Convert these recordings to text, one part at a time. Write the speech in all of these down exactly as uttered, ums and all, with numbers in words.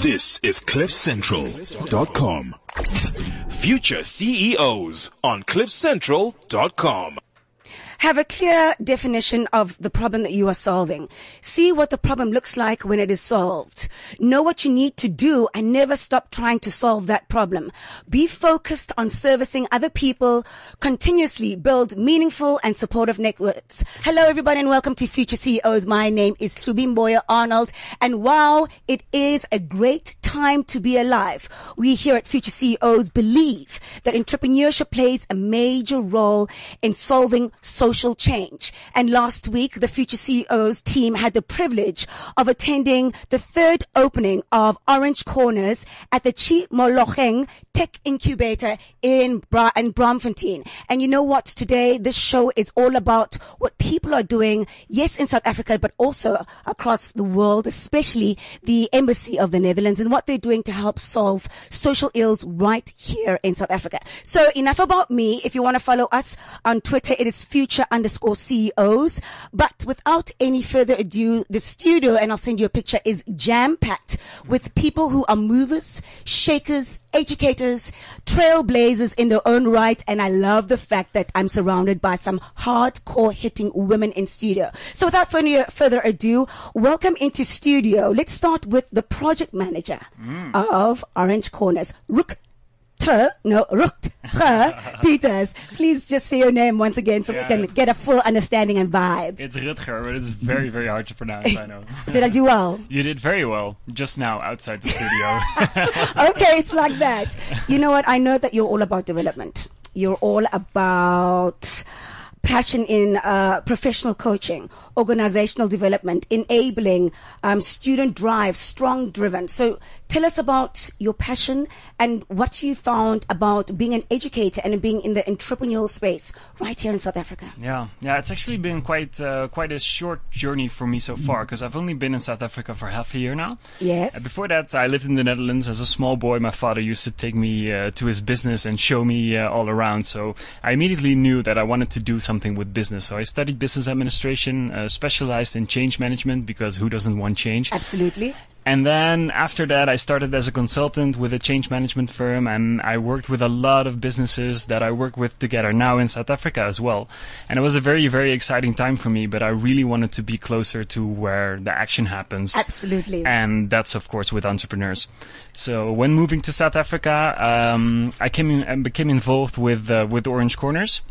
This is cliff central dot com. Future C E Os on cliff central dot com. Have a clear definition of the problem that you are solving. See what the problem looks like when it is solved. Know what you need to do and never stop trying to solve that problem. Be focused on servicing other people. Continuously build meaningful and supportive networks. Hello everybody and welcome to Future C E Os. My name is Hlubi Mboya Arnold, and wow, it is a great time to be alive. We here at Future C E Os believe that entrepreneurship plays a major role in solving social Social change. And last week, the Future C E Os team had the privilege of attending the third opening of Orange Corners at the Tshimologong Tech Incubator in Bra- and Braamfontein. And you know what? Today, this show is all about what people are doing, yes, in South Africa, but also across the world, especially the Embassy of the Netherlands, and what they're doing to help solve social ills right here in South Africa. So enough about me. If you want to follow us on Twitter, it is Future underscore C E Os. But without any further ado, the studio, and I'll send you a picture, is jam-packed with people who are movers, shakers, educators, trailblazers in their own right. And I love the fact that I'm surrounded by some hardcore hitting women in studio. So without further ado, welcome into studio. Let's start with the project manager mm. of Orange Corners, Rook Ter, no, Rucht Ter Peters. Please just say your name once again so yeah. we can get a full understanding and vibe. It's Rutger, but it's very, very hard to pronounce, I know. Did I do well? You did very well, just now, outside the studio. Okay, it's like that. You know what? I know that you're all about development. You're all about passion in uh, professional coaching, organizational development, enabling, um, student drive, strong driven. So tell us about your passion and what you found about being an educator and being in the entrepreneurial space right here in South Africa. Yeah, yeah, it's actually been quite uh, quite a short journey for me so far, because I've only been in South Africa for half a year now. Yes. Uh, before that, I lived in the Netherlands as a small boy. My father used to take me uh, to his business and show me uh, all around. So I immediately knew that I wanted to do something something with business. So I studied business administration, uh, specialized in change management, because who doesn't want change? Absolutely. And then after that, I started as a consultant with a change management firm, and I worked with a lot of businesses that I work with together now in South Africa as well. And it was a very, very exciting time for me, but I really wanted to be closer to where the action happens. Absolutely. And that's, of course, with entrepreneurs. So when moving to South Africa, um, I came in and became involved with, uh, with Orange Corners.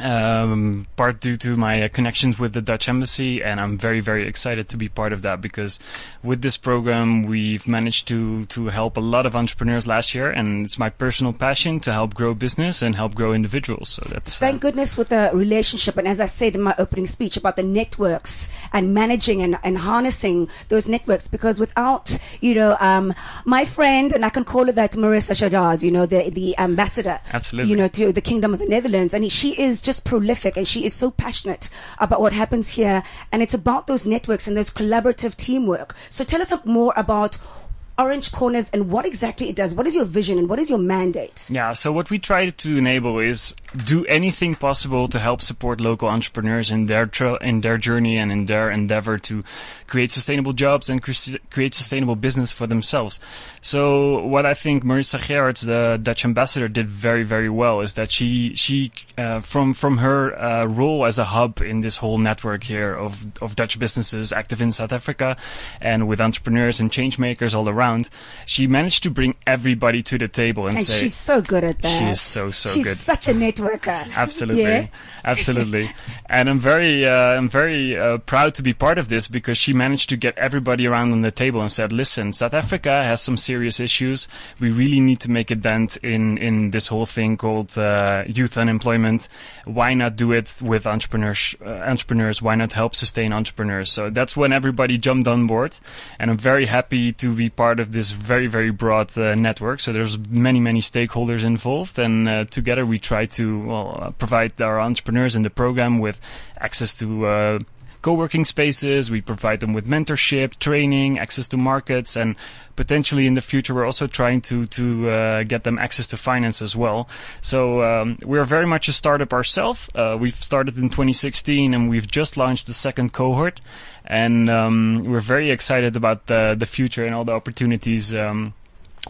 Um, part due to my uh, connections with the Dutch Embassy, and I'm very, very excited to be part of that, because with this program we've managed to to help a lot of entrepreneurs last year, and it's my personal passion to help grow business and help grow individuals. So that's thank uh, goodness with the relationship, and as I said in my opening speech about the networks and managing and, and harnessing those networks, because without, you know, um, my friend, and I can call her that, Marisa Gerards, you know, the the ambassador, absolutely, you know, to the Kingdom of the Netherlands, and she is just prolific, and she is so passionate about what happens here, and it's about those networks and those collaborative teamwork. So tell us more about Orange Corners and what exactly it does. What is your vision and what is your mandate? Yeah, so what we try to enable is do anything possible to help support local entrepreneurs in their tra- in their journey and in their endeavor to create sustainable jobs and cre- create sustainable business for themselves. So what I think Marisa Gerards, the Dutch ambassador, did very, very well is that she she uh, from from her uh, role as a hub in this whole network here of of Dutch businesses active in South Africa and with entrepreneurs and change makers all around, she managed to bring everybody to the table and, and say, she's so good at that. She is so, so she's good. She's such a networker. Absolutely. Yeah? Absolutely. And I'm very, uh, I'm very uh, proud to be part of this, because she managed to get everybody around on the table and said, listen, South Africa has some serious issues. We really need to make a dent in, in this whole thing called uh, youth unemployment. Why not do it with entrepreneurs, uh, entrepreneurs? Why not help sustain entrepreneurs? So that's when everybody jumped on board. And I'm very happy to be part of this very, very broad uh, network. So there's many, many stakeholders involved, and uh, together we try to well, uh, provide our entrepreneurs in the program with access to uh, co-working spaces. We provide them with mentorship, training, access to markets, and potentially in the future we're also trying to to uh, get them access to finance as well. So um, we are very much a startup ourselves. Uh, we've started in twenty sixteen and we've just launched the second cohort, and um, we're very excited about the the future and all the opportunities um,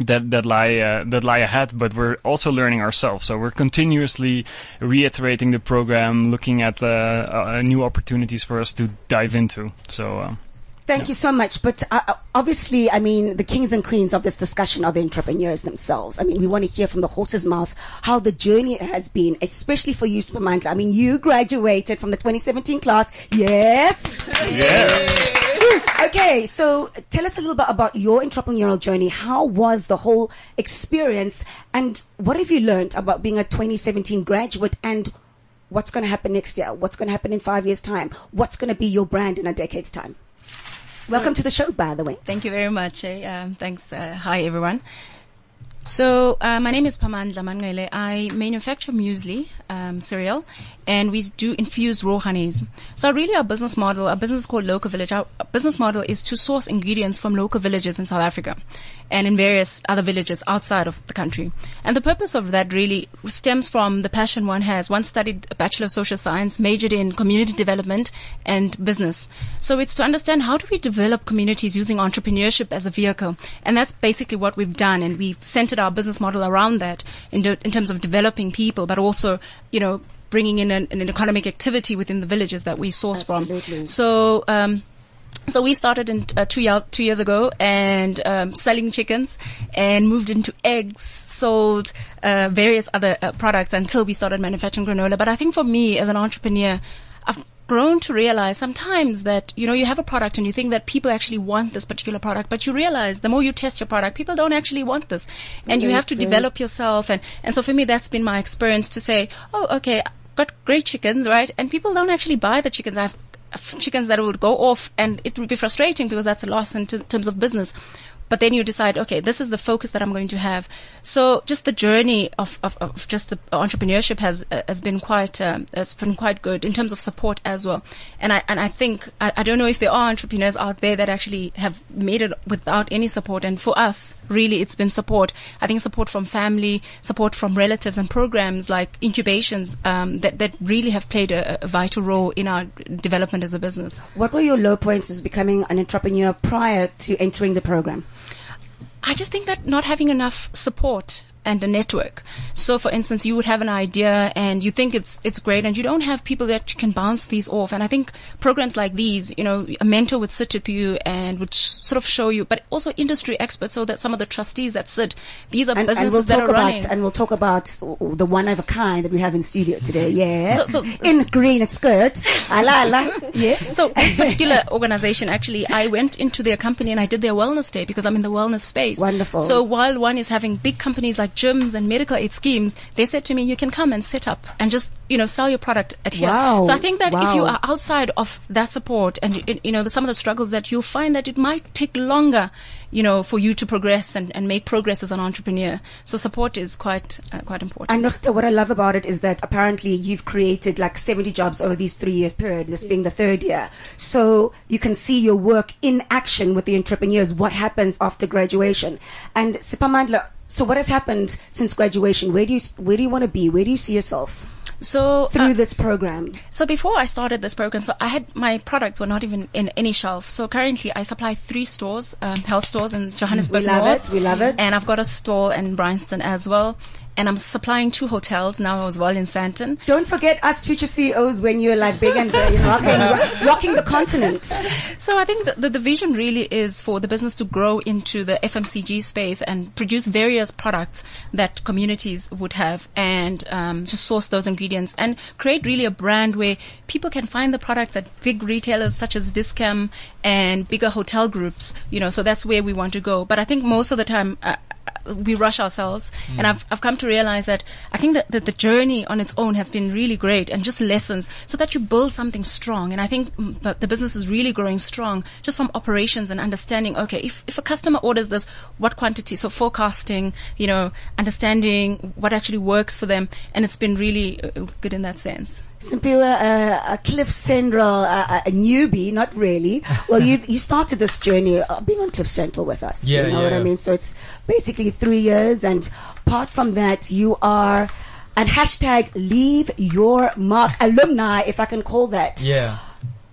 that that lie uh, that lie ahead. But we're also learning ourselves, so we're continuously reiterating the program, looking at uh, uh, new opportunities for us to dive into. So. Um, Thank yeah. you so much. But uh, obviously, I mean, the kings and queens of this discussion are the entrepreneurs themselves. I mean, we want to hear from the horse's mouth how the journey has been, especially for you, Siphamandla. I mean, you graduated from the twenty seventeen class. Yes. Yeah. Okay. So tell us a little bit about your entrepreneurial journey. How was the whole experience? And what have you learned about being a twenty seventeen graduate, and what's going to happen next year? What's going to happen in five years' time? What's going to be your brand in a decade's time? So, welcome to the show, by the way. Thank you very much. Eh? Um, thanks. Uh, hi, everyone. So uh, my name is Pamanhla Manqele. I manufacture muesli, um, cereal, and we do infuse raw honeys. So really our business model, our business is called Local Village. Our business model is to source ingredients from local villages in South Africa and in various other villages outside of the country. And the purpose of that really stems from the passion one has. One studied a Bachelor of Social Science, majored in community development and business. So it's to understand how do we develop communities using entrepreneurship as a vehicle. And that's basically what we've done, and we've centered our business model around that in, do, in terms of developing people, but also, you know, bringing in an, an economic activity within the villages that we source Absolutely. from. So, um, so we started in uh, two, year, two years ago and um, selling chickens, and moved into eggs, sold uh, various other uh, products until we started manufacturing granola. But I think for me as an entrepreneur, I've grown to realize sometimes that, you know, you have a product and you think that people actually want this particular product, but you realize the more you test your product, people don't actually want this, and mm-hmm. you have to develop yourself. And, and so for me, that's been my experience to say, oh, okay, I've got great chickens, right? And people don't actually buy the chickens. I've chickens that would go off, and it would be frustrating because that's a loss in t- terms of business. But then you decide, okay, this is the focus that I'm going to have. So just the journey of, of, of just the entrepreneurship has uh, has been quite um, has been quite good in terms of support as well. And I and I think I, I don't know if there are entrepreneurs out there that actually have made it without any support. And for us, really, it's been support. I think support from family, support from relatives, and programs like incubations um, that that really have played a, a vital role in our development as a business. What were your low points as becoming an entrepreneur prior to entering the program? I just think that not having enough support and a network. So, for instance, you would have an idea and you think it's it's great, and you don't have people that you can bounce these off. And I think programs like these, you know, a mentor would sit with you and would sh- sort of show you, but also industry experts, so that some of the trustees that sit, these are and, businesses and we'll that are about, running. And we'll talk about the one of a kind that we have in studio today. Yes, so, so, in green skirts. Ala ala. Yes. So this particular organization, actually, I went into their company and I did their wellness day because I'm in the wellness space. Wonderful. So while one is having big companies like gyms and medical aid schemes, they said to me, you can come and set up and just, you know, sell your product at here. Wow. So I think that wow. if you are outside of that support and, you know, some of the struggles that you'll find that it might take longer, you know, for you to progress and, and make progress as an entrepreneur. So support is quite, uh, quite important. And look, what I love about it is that apparently you've created like seventy jobs over these three years period, this yeah. being the third year. So you can see your work in action with the entrepreneurs, what happens after graduation. And Siphamandla, so what has happened since graduation? Where do you where do you want to be? Where do you see yourself? So through uh, this program. So before I started this program, so I had my products were not even in any shelf. So currently I supply three stores, um, health stores in Johannesburg. We love North, it. We love it. And I've got a store in Bryanston as well. And I'm supplying two hotels now as well in Sandton. Don't forget us future C E Os when you're like big and uh, you know, rocking, rocking the continent. So I think the, the, the vision really is for the business to grow into the F M C G space and produce various products that communities would have, and um, just source those ingredients and create really a brand where people can find the products at big retailers such as Discem and bigger hotel groups. You know, so that's where we want to go. But I think most of the time, uh, we rush ourselves, mm. and I've I've come to realize that I think that, that the journey on its own has been really great, and just lessons so that you build something strong. And I think the business is really growing strong just from operations and understanding, okay, if, if a customer orders this, what quantity? So forecasting, you know, understanding what actually works for them, and it's been really good in that sense. Simphiwe, uh, a Cliff Central, uh, a newbie, not really. Well, you you started this journey uh, being on Cliff Central with us. Yeah, you know yeah, what yeah. I mean? So it's basically three years. And apart from that, you are at hashtag Leave Your Mark alumni, if I can call that. Yeah.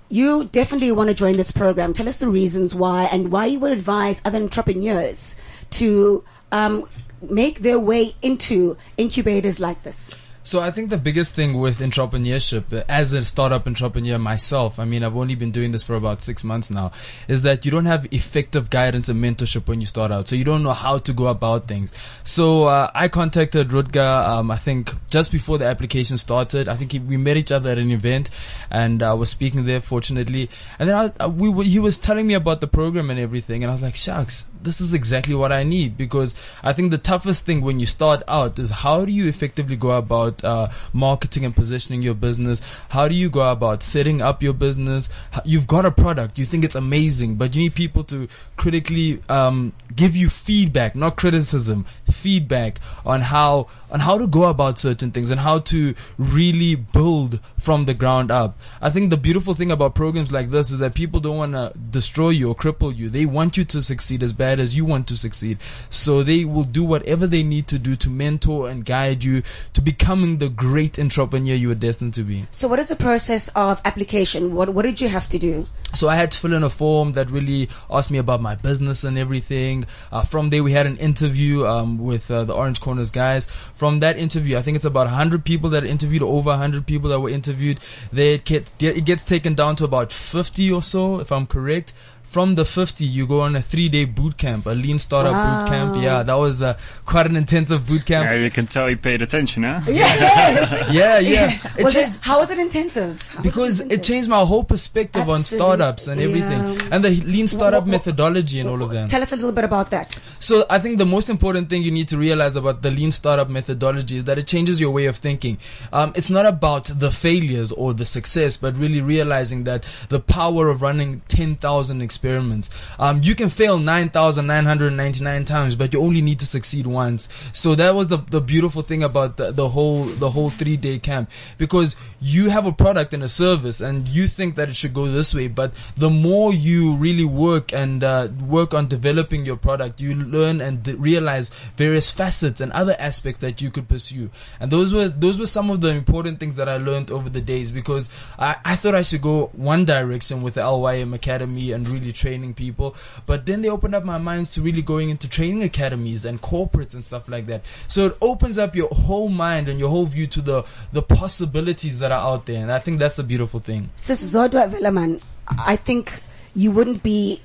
You definitely want to join this program. Tell us the reasons why and why you would advise other entrepreneurs to um, make their way into incubators like this. So I think the biggest thing with entrepreneurship, as a startup entrepreneur myself, I mean, I've only been doing this for about six months now, is that you don't have effective guidance and mentorship when you start out. So you don't know how to go about things. So uh, I contacted Rutger, um, I think, just before the application started. I think he, we met each other at an event, and I was speaking there, fortunately. And then I, I, we were, he was telling me about the program and everything, and I was like, shucks. This is exactly what I need, because I think the toughest thing when you start out is how do you effectively go about uh, marketing and positioning your business? How do you go about setting up your business? You've got a product. You think it's amazing, but you need people to critically um, give you feedback, not criticism, feedback on how on how to go about certain things and how to really build from the ground up. I think the beautiful thing about programs like this is that people don't want to destroy you or cripple you. They want you to succeed as bad as you want to succeed, so they will do whatever they need to do to mentor and guide you to becoming the great entrepreneur you are destined to be. So what is the process of application? What what did you have to do? So I had to fill in a form that really asked me about my business and everything. Uh, from there we had an interview um, with uh, the Orange Corners guys. From that interview, I think it's about one hundred people that interviewed, over one hundred people that were interviewed. They get, it gets taken down to about fifty or so, if I'm correct. From the fifty, you go on a three-day boot camp, a lean startup wow. boot camp. Yeah, that was uh, quite an intensive boot camp. Yeah, you can tell he paid attention, huh? Yeah, yes. yeah, yeah. It was changed, it, how was it intensive? How because it, intensive? It changed my whole perspective Absolutely. on startups and everything, yeah. and the lean startup what, what, methodology and what, what, all of that. Tell us a little bit about that. So I think the most important thing you need to realize about the lean startup methodology is that it changes your way of thinking. Um, it's not about the failures or the success, but really realizing that the power of running ten thousand experiences. Experiments. Um, you can fail nine thousand nine hundred ninety-nine times, but you only need to succeed once. So that was the, the beautiful thing about the, the whole the whole three day camp, because you have a product and a service, and you think that it should go this way. But the more you really work and uh, work on developing your product, you learn and d- realize various facets and other aspects that you could pursue. And those were those were some of the important things that I learned over the days, because I, I thought I should go one direction with the L Y M Academy and really training people, but then they opened up my minds to really going into training academies and corporates and stuff like that. So it opens up your whole mind and your whole view to the the possibilities that are out there, and I think that's the beautiful thing. Sis Zodwa Vilaman, I think you wouldn't be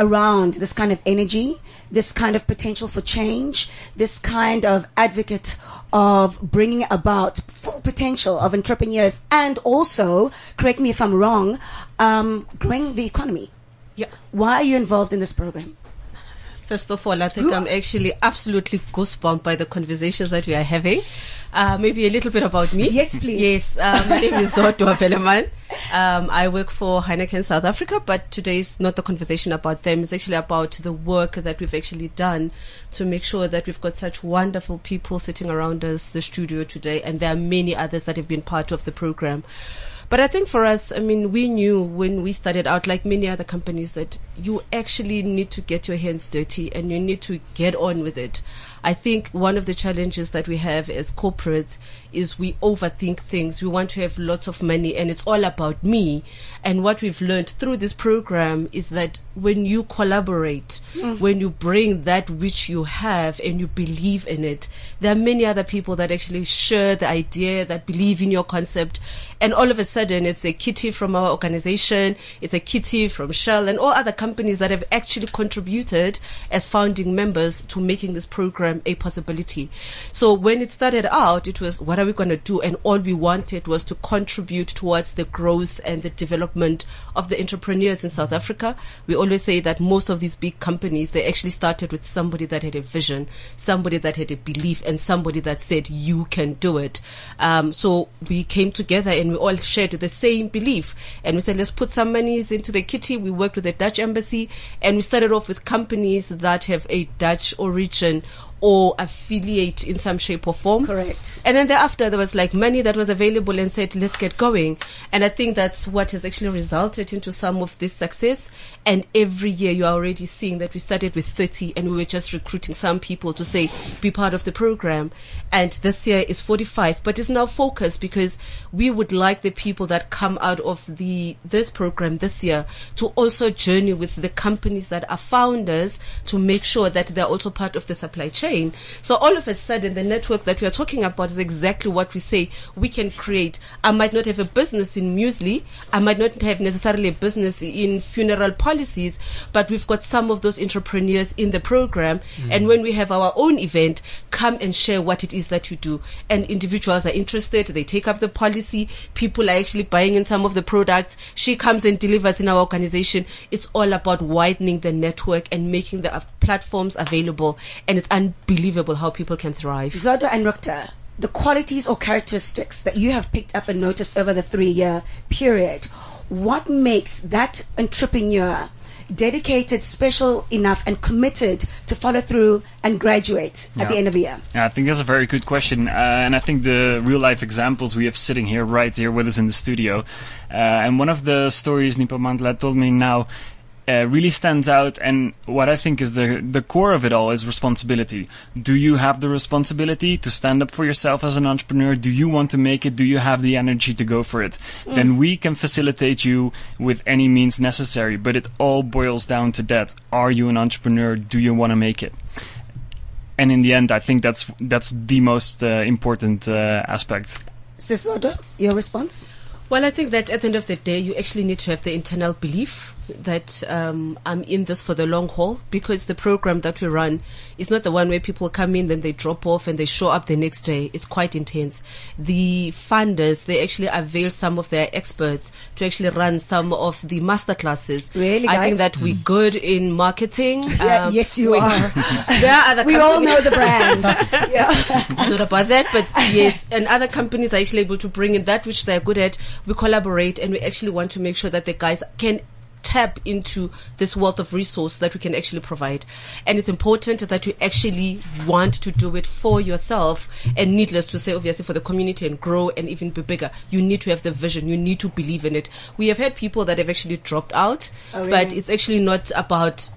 around this kind of energy, this kind of potential for change, this kind of advocate of bringing about full potential of entrepreneurs, and also, correct me if I'm wrong, um, growing the economy. Yeah. Why are you involved in this program? First of all, I think Ooh. I'm actually absolutely goosebumped by the conversations that we are having. Uh, maybe a little bit about me. Yes, please. Yes, uh, my name is Zodwa Vilaman. Um, I work for Heineken South Africa, but today is not the conversation about them. It's actually about the work that we've actually done to make sure that we've got such wonderful people sitting around us, the studio today, and there are many others that have been part of the program. But I think for us, I mean, we knew when we started out, like many other companies, that you actually need to get your hands dirty and you need to get on with it. I think one of the challenges that we have as corporates is we overthink things. We want to have lots of money and it's all about me. And what we've learned through this program is that when you collaborate, mm. when you bring that which you have and you believe in it, there are many other people that actually share the idea, that believe in your concept. And all of a sudden, it's a kitty from our organization, it's a kitty from Shell and all other companies that have actually contributed as founding members to making this program a possibility. So when it started out, it was, what are we going to do? And all we wanted was to contribute towards the growth and the development of the entrepreneurs in South Africa. We always say that most of these big companies, they actually started with somebody that had a vision, somebody that had a belief, and somebody that said, you can do it. Um, so we came together and we all shared the same belief. And we said, let's put some monies into the kitty. We worked with the Dutch Embassy, and we started off with companies that have a Dutch origin or affiliate in some shape or form. Correct. And then thereafter, there was like money that was available and said, let's get going. And I think that's what has actually resulted into some of this success. And every year you are already seeing that we started with thirty and we were just recruiting some people to say, be part of the program. And this year is forty-five, but it's now focused because we would like the people that come out of the this program this year to also journey with the companies that are founders to make sure that they're also part of the supply chain. So all of a sudden, the network that we are talking about is exactly what we say we can create. I might not have a business in muesli. I might not have necessarily a business in funeral policies, but we've got some of those entrepreneurs in the program. Mm. And when we have our own event, come and share what it is that you do. And individuals are interested. They take up the policy. People are actually buying in some of the products. She comes and delivers in our organization. It's all about widening the network and making the platforms available. And it's unbelievable how people can thrive. Zodwa and Rukta, the qualities or characteristics that you have picked up and noticed over the three-year period, what makes that entrepreneur dedicated, special enough, and committed to follow through and graduate yeah. at the end of the year? Yeah, I think that's a very good question. Uh, and I think the real-life examples we have sitting here, right here with us in the studio, uh, and one of the stories Nipamantla told me now Uh, really stands out, and what I think is the the core of it all is responsibility. Do you have the responsibility to stand up for yourself as an entrepreneur? Do you want to make it? Do you have the energy to go for it? Mm. Then we can facilitate you with any means necessary, but it all boils down to that. Are you an entrepreneur? Do you want to make it? And in the end, I think that's that's the most uh, important uh, aspect. Zodwa, your response? Well, I think that at the end of the day, you actually need to have the internal belief that um, I'm in this for the long haul, because the program that we run is not the one where people come in, then they drop off and they show up the next day. It's quite intense. The funders, they actually avail some of their experts to actually run some of the masterclasses. Really, guys? I think that mm. we're good in marketing. Yeah, um, yes, you are. There are other we all know the brands. Yeah. It's not about that, but yes, and other companies are actually able to bring in that which they're good at. We collaborate, and we actually want to make sure that the guys can tap into this wealth of resource that we can actually provide. And it's important that you actually want to do it for yourself, and needless to say, obviously, for the community, and grow and even be bigger. You need to have the vision. You need to believe in it. We have had people that have actually dropped out, oh, really? But it's actually not about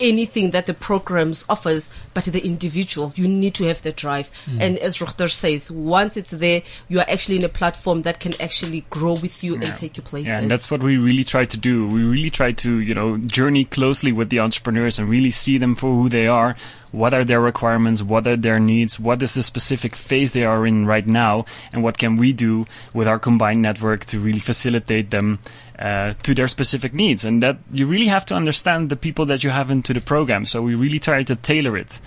anything that the programs offers, but the individual. You need to have the drive. Mm. And as Rukhtar says, once it's there, you are actually in a platform that can actually grow with you yeah. and take you places. Yeah, and that's what we really try to do. We really try to, you know, journey closely with the entrepreneurs and really see them for who they are. What are their requirements? What are their needs? What is the specific phase they are in right now? And what can we do with our combined network to really facilitate them uh, to their specific needs? And that you really have to understand the people that you have into the program. So we really try to tailor it.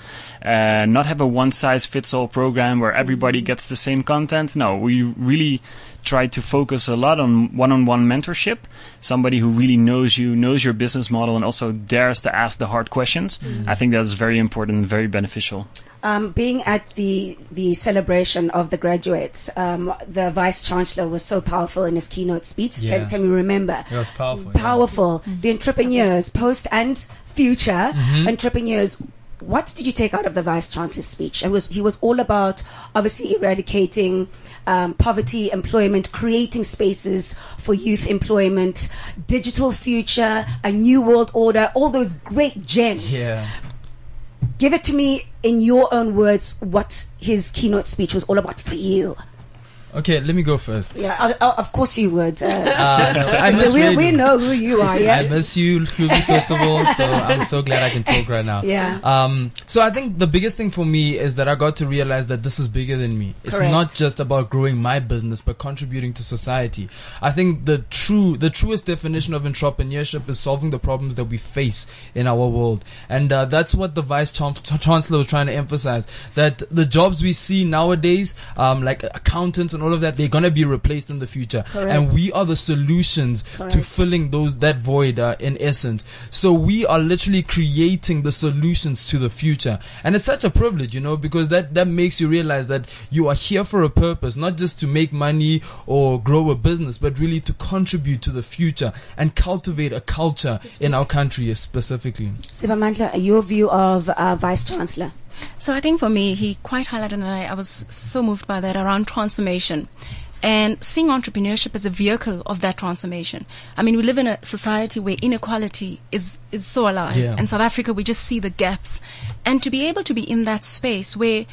Uh, not have a one-size-fits-all program where everybody gets the same content. No, we really try to focus a lot on one-on-one mentorship, somebody who really knows you, knows your business model, and also dares to ask the hard questions. Mm. I think that's very important and very beneficial. Um, being at the the celebration of the graduates, um, the Vice Chancellor was so powerful in his keynote speech. Yeah. Can, can we remember? It was powerful. Powerful. Yeah. The entrepreneurs, post and future mm-hmm. entrepreneurs. What did you take out of the Vice Chancellor's speech? It was, he was all about, obviously, eradicating um, poverty, employment, creating spaces for youth employment, digital future, a new world order, all those great gems. Yeah. Give it to me in your own words what his keynote speech was all about for you. Okay, let me go first. Yeah, uh, of course you would. Uh, uh, no, I miss we, we know who you are, yeah? I miss you, Hlubi, first of all, so I'm so glad I can talk right now. Yeah. Um, so I think the biggest thing for me is that I got to realize that this is bigger than me. It's Correct. Not just about growing my business, but contributing to society. I think the true, the truest definition of entrepreneurship is solving the problems that we face in our world. And uh, that's what the Vice Chancellor was trying to emphasize, that the jobs we see nowadays, um, like accountants and all all of that, they're going to be replaced in the future. Correct. And we are the solutions Correct. to filling those that void uh, in essence. So we are literally creating the solutions to the future. And it's such a privilege, you know, because that, that makes you realize that you are here for a purpose, not just to make money or grow a business, but really to contribute to the future and cultivate a culture in our country specifically. Siphamandla, your view of uh, Vice Chancellor? So I think for me, he quite highlighted, and I, I was so moved by that, around transformation and seeing entrepreneurship as a vehicle of that transformation. I mean, we live in a society where inequality is, is so alive. Yeah. In South Africa, we just see the gaps. And to be able to be in that space where,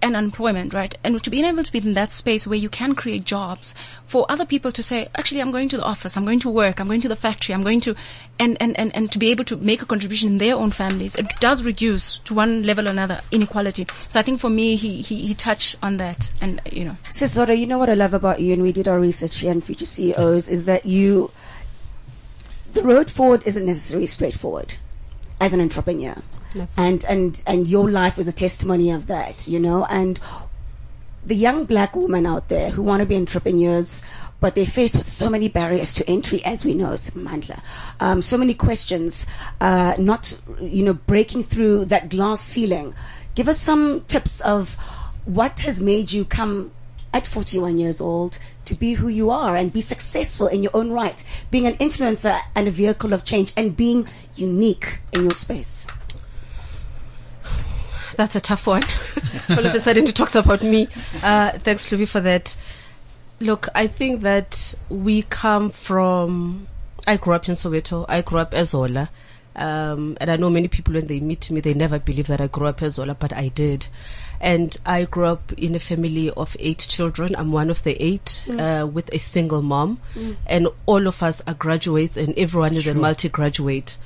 and unemployment, right? And to be able to be in that space where you can create jobs for other people to say, actually, I'm going to the office, I'm going to work, I'm going to the factory, I'm going to, and, and, and, and to be able to make a contribution in their own families, it does reduce to one level or another inequality. So I think for me, he, he, he touched on that. And, you know. Sis Zodwa, you know what I love about you, and we did our research here on Future C E Os, is that you, the road forward isn't necessarily straightforward as an entrepreneur. No. And, and and your life is a testimony of that, you know. And the young black women out there who want to be entrepreneurs, but they're faced with so many barriers to entry, as we know, Siphamandla. Um, so many questions, uh, not, you know, breaking through that glass ceiling. Give us some tips of what has made you come at forty-one years old to be who you are and be successful in your own right, being an influencer and a vehicle of change and being unique in your space. That's a tough one. All of a sudden it talks about me. Uh, thanks, Hlubi, for that. Look, I think that we come from... I grew up in Soweto. I grew up as Zola. Um, and I know many people, when they meet me, they never believe that I grew up as Zola, but I did. And I grew up in a family of eight children. I'm one of the eight, mm. uh, with a single mom. Mm. And all of us are graduates, and everyone is True. a multi-graduate.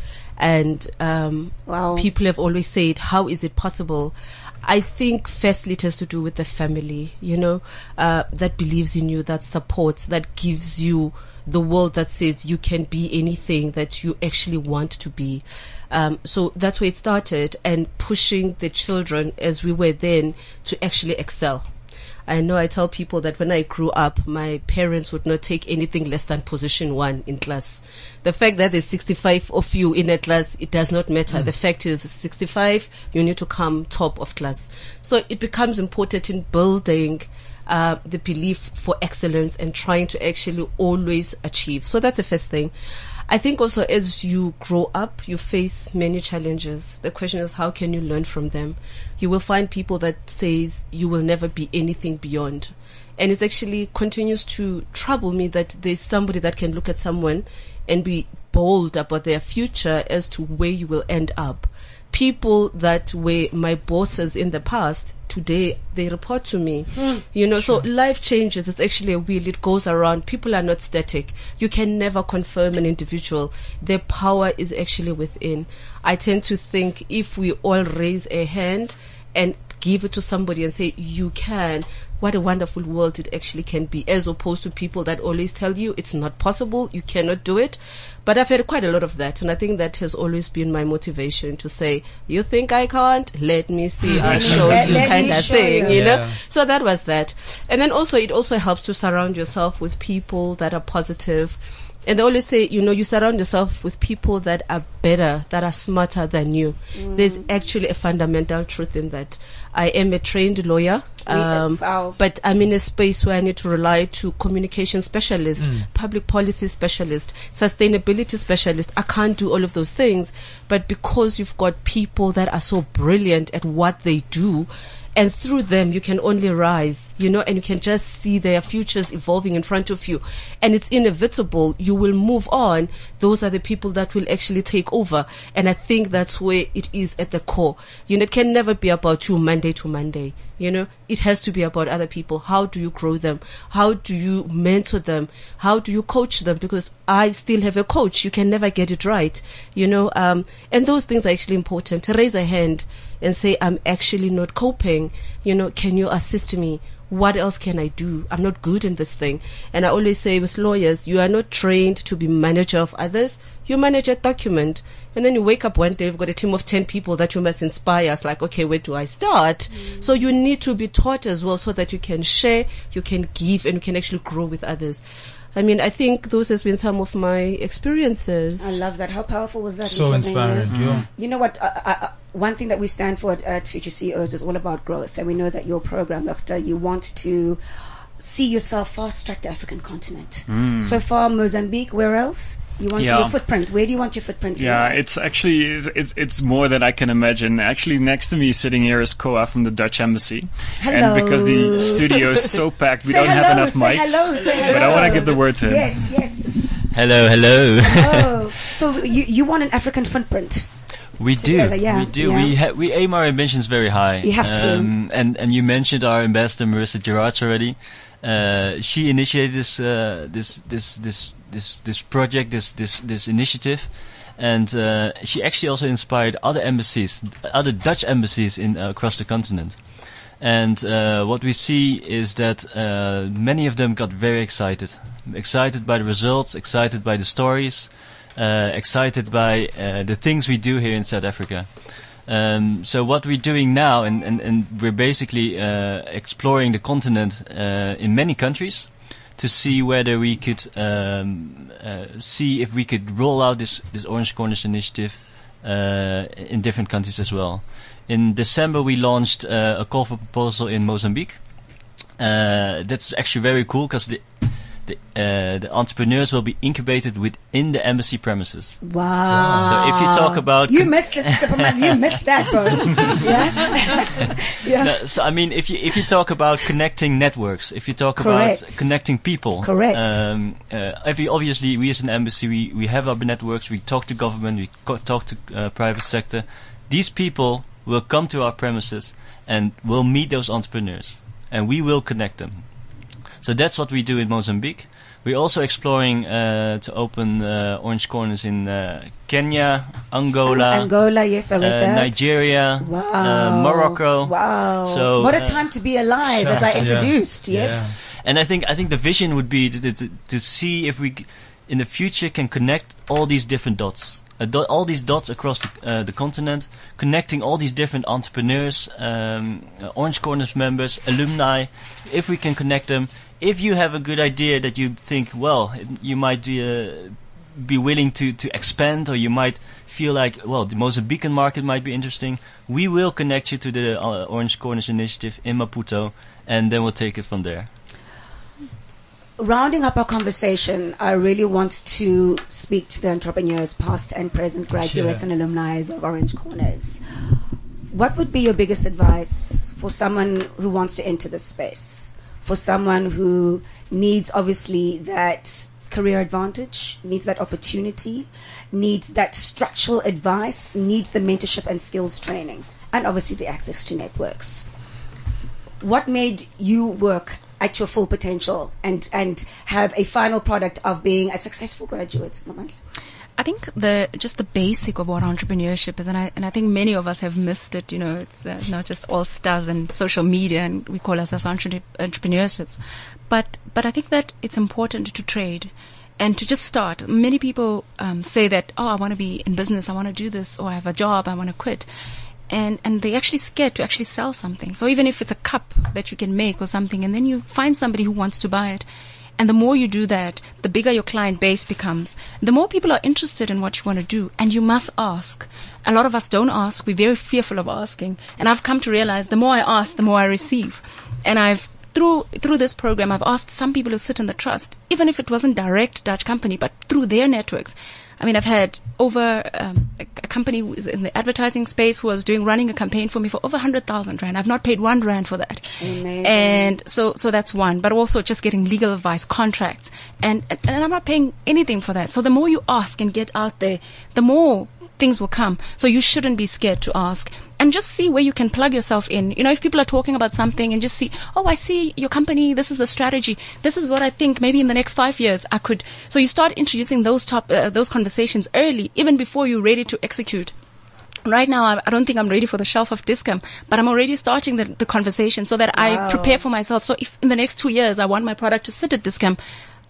And um, wow. people have always said, how is it possible? I think firstly it has to do with the family, you know, uh, that believes in you, that supports, that gives you the world that says you can be anything that you actually want to be. Um, so that's where it started, and pushing the children as we were then to actually excel. I know I tell people that when I grew up, my parents would not take anything less than position one in class. The fact that there's sixty-five of you in a class, it does not matter. Mm. The fact is sixty-five, you need to come top of class. So it becomes important in building uh, the belief for excellence and trying to actually always achieve. So that's the first thing. I think also as you grow up, you face many challenges. The question is, how can you learn from them? You will find people that says you will never be anything beyond. And it actually continues to trouble me that there's somebody that can look at someone and be bold about their future as to where you will end up. People that were my bosses in the past, today they report to me. Mm, you know, sure. So life changes. It's actually a wheel. It goes around. People are not static. You can never confirm an individual. Their power is actually within. I tend to think if we all raise a hand and give it to somebody and say, you can, what a wonderful world it actually can be, as opposed to people that always tell you it's not possible, you cannot do it. But I've heard quite a lot of that, and I think that has always been my motivation to say, you think I can't? Let me see, I'll show let, you let kind of thing, you, you know? Yeah. So that was that. And then also, it also helps to surround yourself with people that are positive. And they always say, you know, you surround yourself with people that are better, that are smarter than you. Mm. There's actually a fundamental truth in that. I am a trained lawyer, um, wow. but I'm in a space where I need to rely to communication specialist, mm. public policy specialist, sustainability specialist. I can't do all of those things. But because you've got people that are so brilliant at what they do, and through them, you can only rise, you know, and you can just see their futures evolving in front of you. And it's inevitable. You will move on. Those are the people that will actually take over. And I think that's where it is at the core. You know, it can never be about you Monday to Monday. You know, it has to be about other people. How do you grow them? How do you mentor them? How do you coach them? Because I still have a coach. You can never get it right, you know. Um, and those things are actually important. To raise a hand and say, I'm actually not coping. You know, can you assist me? What else can I do? I'm not good in this thing. And I always say with lawyers, you are not trained to be manager of others. you manage a document, and then you wake up one day, you've got a team of ten people that you must inspire. It's like, okay, where do I start? Mm. So you need to be taught as well so that you can share, you can give, and you can actually grow with others. I mean, I think those has been some of my experiences. I love that. How powerful was that? So inspiring. Mm-hmm. You know what? I, I, one thing that we stand for at, at Future C E Os is all about growth. And we know that your program, Doctor, you want to see yourself fast-track the African continent. Mm. So far, Mozambique, where else? You want yeah. your footprint. Where do you want your footprint to yeah, go? Yeah, it's actually, it's it's more than I can imagine. Actually, next to me sitting here is Koa from the Dutch Embassy. Hello. And because the studio is so packed, we don't hello, have enough mics. Hello, say hello. But I want to give the word to him. Yes, yes. Hello, hello. Hello. So you, you want an African footprint. We together, do, yeah, we do. Yeah. We ha- we aim our ambitions very high. You have um, to. And, and you mentioned our ambassador, Marisa Gerards, already. Uh, she initiated this, uh, this, this, this, this, this project, this, this, this initiative. And, uh, she actually also inspired other embassies, other Dutch embassies in, uh, across the continent. And, uh, what we see is that, uh, many of them got very excited. Excited by the results, excited by the stories, uh, excited by, uh, the things we do here in South Africa. Um, so what we're doing now, and, and, and we're basically uh, exploring the continent uh, in many countries to see whether we could um, uh, see if we could roll out this, this Orange Corners initiative uh, in different countries as well. In December, we launched uh, a call for proposal in Mozambique. Uh, that's actually very cool because the The, uh, the entrepreneurs will be incubated within the embassy premises. Wow! wow. So if you talk about you con- missed it, Superman, you missed that, yeah. yeah. No, so I mean, if you if you talk about connecting networks, if you talk Correct. about connecting people, correct? Um, uh, every obviously, we as an embassy, we, we have our networks. We talk to government, we co- talk to uh, private sector. These people will come to our premises and will meet those entrepreneurs, and we will connect them. So that's what we do in Mozambique. We're also exploring uh, to open uh, Orange Corners in uh, Kenya, Angola, um, Angola, yes, I read uh, that. Nigeria, wow. uh, Morocco. Wow! So what a time to be alive, so, as I introduced. Yeah. Yes, yeah. And I think I think the vision would be to, to, to see if we, in the future, can connect all these different dots. Uh, do- all these dots across the, uh, the continent, connecting all these different entrepreneurs, um, uh, Orange Corners members, alumni, if we can connect them. If you have a good idea that you think, well, you might be, uh, be willing to, to expand, or you might feel like, well, the Mozambican market might be interesting, we will connect you to the uh, Orange Corners initiative in Maputo, and then we'll take it from there. Rounding up our conversation, I really want to speak to the entrepreneurs, past and present, graduates sure. and alumni of Orange Corners. What would be your biggest advice for someone who wants to enter this space? For someone who needs, obviously, that career advantage, needs that opportunity, needs that structural advice, needs the mentorship and skills training, and obviously the access to networks. What made you work at your full potential and, and have a final product of being a successful graduate? I think the just the basic of what entrepreneurship is, and I and I think many of us have missed it. You know, it's uh, not just all stars and social media, and we call ourselves entre- entrepreneurships. But but I think that it's important to trade and to just start. Many people um, say that, oh, I want to be in business, I want to do this, or I have a job, I want to quit. And and they're actually scared to actually sell something. So even if it's a cup that you can make or something, and then you find somebody who wants to buy it. And the more you do that, the bigger your client base becomes. The more people are interested in what you want to do. And you must ask. A lot of us don't ask. We're very fearful of asking. And I've come to realize the more I ask, the more I receive. And I've Through through this program, I've asked some people who sit in the trust, even if it wasn't direct Dutch company, but through their networks. I mean, I've had over um, a, a company in the advertising space who was doing running a campaign for me for over one hundred thousand rand. I've not paid one rand for that. Amazing. And so so that's one. But also just getting legal advice, contracts. And, and I'm not paying anything for that. So the more you ask and get out there, the more things will come. So you shouldn't be scared to ask. And just see where you can plug yourself in. You know, if people are talking about something and just see, oh, I see your company. This is the strategy. This is what I think maybe in the next five years I could. So you start introducing those top, uh, those conversations early, even before you're ready to execute. Right now, I, I don't think I'm ready for the shelf of Discem, but I'm already starting the, the conversation so that wow. I prepare for myself. So if in the next two years I want my product to sit at Discem,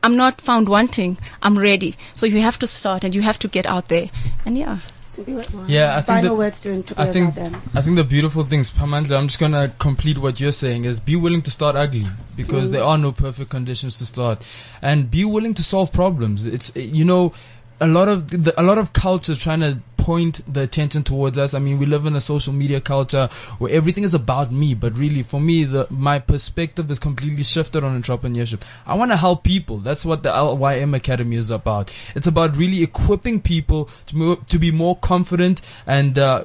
I'm not found wanting. I'm ready. So you have to start and you have to get out there. And yeah. Yeah, I think, the, I, think, I think the beautiful things, Pamanhla, I'm just going to complete what you're saying, is be willing to start ugly, because mm. there are no perfect conditions to start. And be willing to solve problems. It's, you know, a lot of the, a lot of culture trying to point the attention towards us. I mean, we live in a social media culture where everything is about me, but really for me, the, my perspective is completely shifted on entrepreneurship. I want to help people. That's what the L Y M Academy is about. It's about really equipping people to move, to be more confident and uh,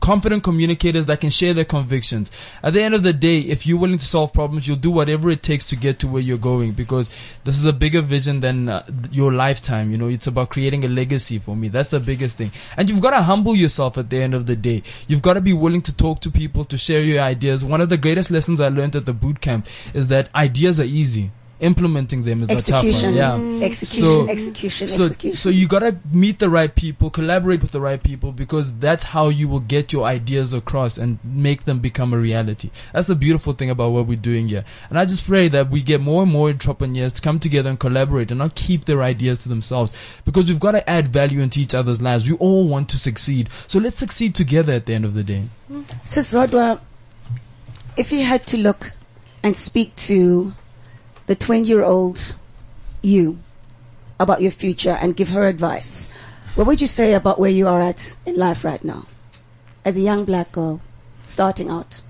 confident communicators that can share their convictions. At the end of the day, if you're willing to solve problems, you'll do whatever it takes to get to where you're going, because this is a bigger vision than uh, your lifetime. You know, it's about creating Creating a legacy. For me, that's the biggest thing. And you've got to humble yourself at the end of the day. You've got to be willing to talk to people, to share your ideas. One of the greatest lessons I learned at the boot camp is that ideas are easy. Implementing them is execution. The tough one. Yeah. Execution, so, execution, so, execution. So you got to meet the right people, collaborate with the right people, because that's how you will get your ideas across and make them become a reality. That's the beautiful thing about what we're doing here. And I just pray that we get more and more entrepreneurs to come together and collaborate and not keep their ideas to themselves, because we've got to add value into each other's lives. We all want to succeed. So let's succeed together at the end of the day. So Zodwa, if you had to look and speak to the twenty-year-old you about your future and give her advice, what would you say about where you are at in life right now as a young black girl starting out?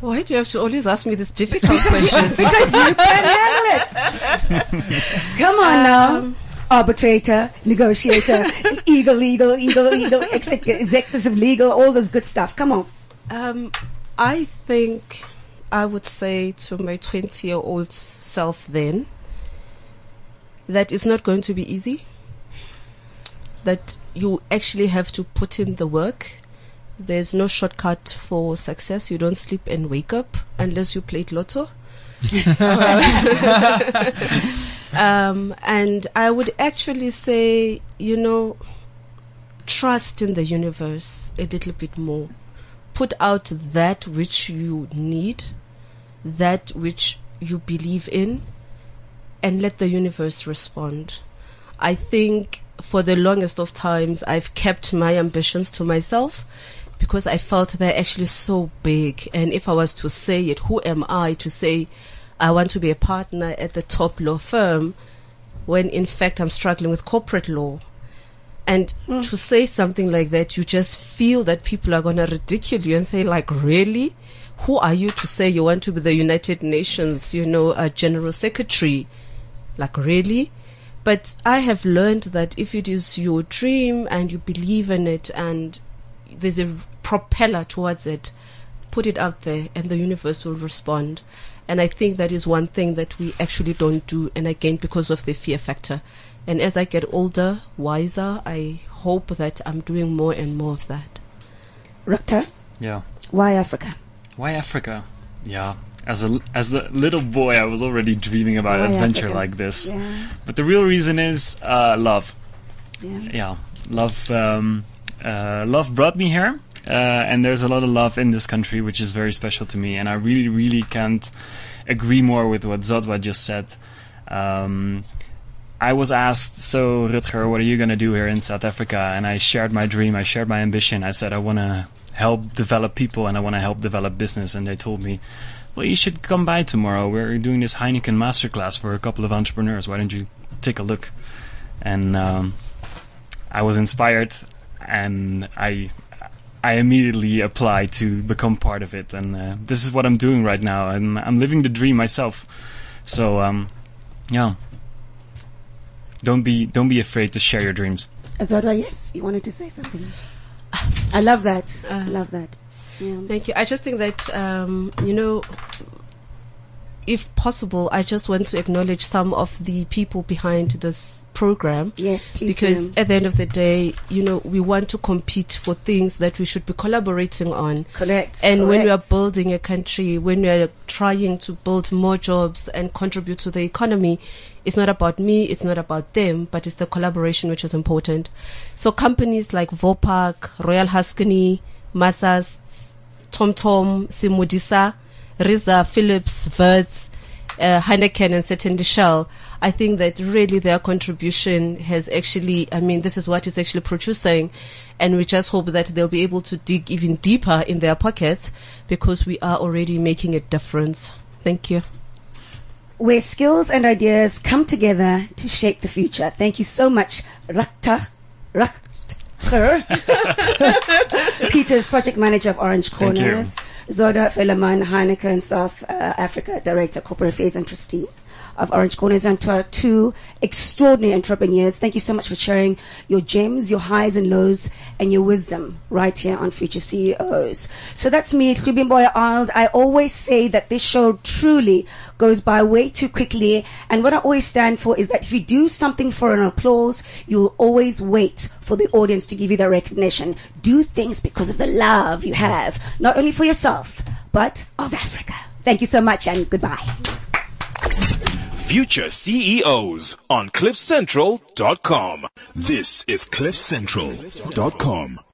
Why do you have to always ask me this difficult question? Because you can handle it. Come on um, now. Arbitrator, negotiator, eagle, legal, eagle, eagle, executive legal, all those good stuff. Come on. Um, I think... I would say to my twenty-year-old self then that it's not going to be easy, that you actually have to put in the work. There's no shortcut for success. You don't sleep and wake up unless you played lotto. um, and I would actually say, you know, trust in the universe a little bit more. Put out that which you need, that which you believe in, and let the universe respond. I think for the longest of times, I've kept my ambitions to myself because I felt they're actually so big. And if I was to say it, who am I to say I want to be a partner at the top law firm when in fact I'm struggling with corporate law? And mm. to say something like that, you just feel that people are going to ridicule you and say, like, really? Who are you to say you want to be the United Nations, you know, a General Secretary? Like, really? But I have learned that if it is your dream and you believe in it and there's a propeller towards it, put it out there and the universe will respond. And I think that is one thing that we actually don't do, and again, because of the fear factor. And as I get older, wiser, I hope that I'm doing more and more of that. Rukta? Yeah. Why Africa? Why Africa? Yeah. As a, as a little boy, I was already dreaming about Why an adventure Africa? Like this. Yeah. But the real reason is uh, love. Yeah. Yeah. Love, um, uh, love brought me here. Uh, and there's a lot of love in this country, which is very special to me. And I really, really can't agree more with what Zodwa just said. Um... I was asked, so Rutger, what are you going to do here in South Africa? And I shared my dream, I shared my ambition. I said, I want to help develop people and I want to help develop business. And they told me, well, you should come by tomorrow. We're doing this Heineken masterclass for a couple of entrepreneurs. Why don't you take a look? And um, I was inspired and I I immediately applied to become part of it. And uh, this is what I'm doing right now. And I'm living the dream myself. So, um, yeah. Don't be don't be afraid to share your dreams. Zodwa, yes, you wanted to say something. I love that. Uh, I love that. Yeah. Thank you. I just think that, um, you know, if possible, I just want to acknowledge some of the people behind this program. Yes, please. Because do. At the end of the day, you know, we want to compete for things that we should be collaborating on. Correct. And correct. When we are building a country, when we are trying to build more jobs and contribute to the economy, it's not about me, it's not about them, but it's the collaboration which is important. So companies like Vopak, Royal Huskiny, Massas, TomTom, Simudisa, Riza, Philips, Verz, uh, Heineken and certainly Shell, I think that really their contribution has actually, I mean, this is what it's actually producing, and we just hope that they'll be able to dig even deeper in their pockets, because we are already making a difference. Thank you. Where skills and ideas come together to shape the future. Thank you so much, Rakta, Rakta. Peter's project manager of Orange Corners, Zodwa Vilaman, Heineken South uh, Africa director, corporate affairs and trustee of Orange Corners, and to our two extraordinary entrepreneurs. Thank you so much for sharing your gems, your highs and lows, and your wisdom right here on Future C E Os. So that's me, Hlubi Mboya Arnold. I always say that this show truly goes by way too quickly, and what I always stand for is that if you do something for an applause, you'll always wait for the audience to give you the recognition. Do things because of the love you have, not only for yourself, but of Africa. Thank you so much, and goodbye. Future C E Os on cliff central dot com. This is cliff central dot com.